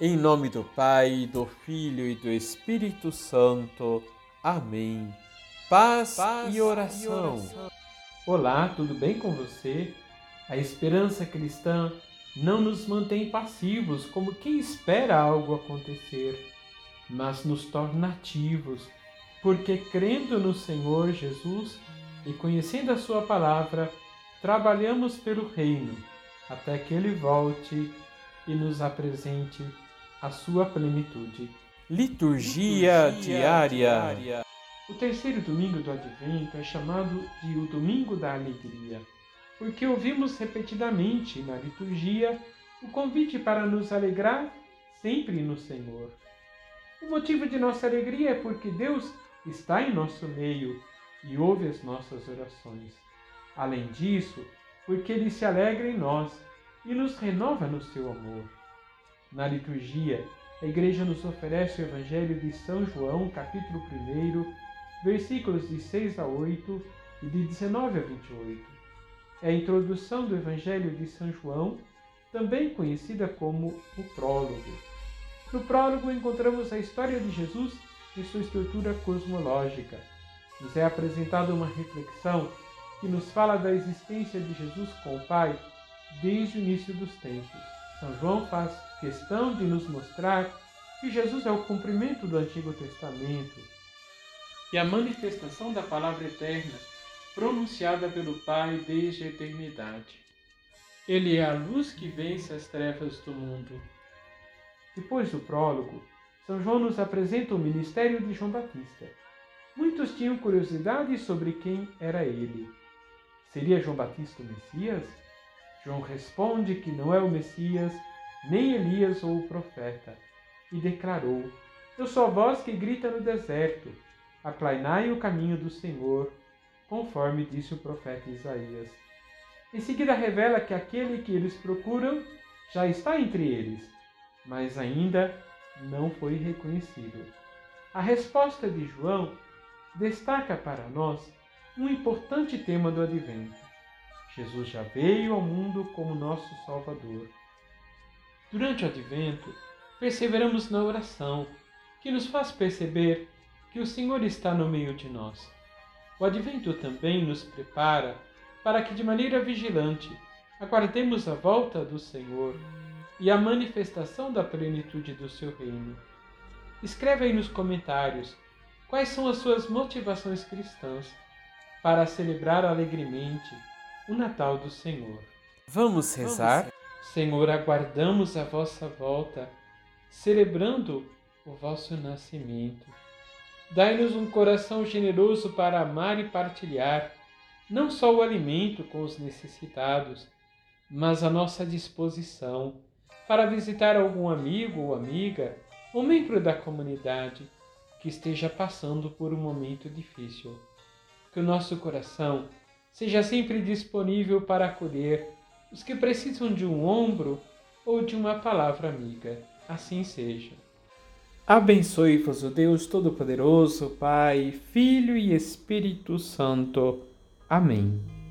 Em nome do Pai, do Filho e do Espírito Santo. Amém. Paz e oração. Olá, tudo bem com você? A esperança cristã não nos mantém passivos como quem espera algo acontecer, mas nos torna ativos, porque crendo no Senhor Jesus e conhecendo a sua palavra, trabalhamos pelo reino, até que ele volte e nos apresente a sua plenitude. Liturgia diária. O terceiro domingo do Advento é chamado de o Domingo da Alegria, porque ouvimos repetidamente na liturgia o convite para nos alegrar sempre no Senhor. O motivo de nossa alegria é porque Deus está em nosso meio e ouve as nossas orações. Além disso, porque Ele se alegra em nós e nos renova no seu amor. Na liturgia, a Igreja nos oferece o Evangelho de São João, capítulo 1, versículos de 6 a 8 e de 19 a 28. É a introdução do Evangelho de São João, também conhecida como o Prólogo. No prólogo encontramos a história de Jesus e sua estrutura cosmológica. Nos é apresentada uma reflexão que nos fala da existência de Jesus com o Pai desde o início dos tempos. São João faz questão de nos mostrar que Jesus é o cumprimento do Antigo Testamento e a manifestação da palavra eterna pronunciada pelo Pai desde a eternidade. Ele é a luz que vence as trevas do mundo. Depois do prólogo, São João nos apresenta o ministério de João Batista. Muitos tinham curiosidade sobre quem era ele. Seria João Batista o Messias? João responde que não é o Messias, nem Elias ou o profeta, e declarou: Eu sou a voz que grita no deserto, aplainai o caminho do Senhor, conforme disse o profeta Isaías. Em seguida revela que aquele que eles procuram já está entre eles, mas ainda não foi reconhecido. A resposta de João destaca para nós um importante tema do Advento. Jesus já veio ao mundo como nosso Salvador. Durante o Advento, perseveramos na oração, que nos faz perceber que o Senhor está no meio de nós. O Advento também nos prepara para que, de maneira vigilante, aguardemos a volta do Senhor e a manifestação da plenitude do seu reino. Escreve aí nos comentários quais são as suas motivações cristãs para celebrar alegremente o Natal do Senhor. Vamos rezar? Senhor, aguardamos a vossa volta, celebrando o vosso nascimento. Dai-nos um coração generoso para amar e partilhar, não só o alimento com os necessitados, mas a nossa disposição para visitar algum amigo ou amiga ou membro da comunidade que esteja passando por um momento difícil. Que o nosso coração seja sempre disponível para acolher os que precisam de um ombro ou de uma palavra amiga. Assim seja. Abençoe-vos o Deus Todo-Poderoso, Pai, Filho e Espírito Santo. Amém.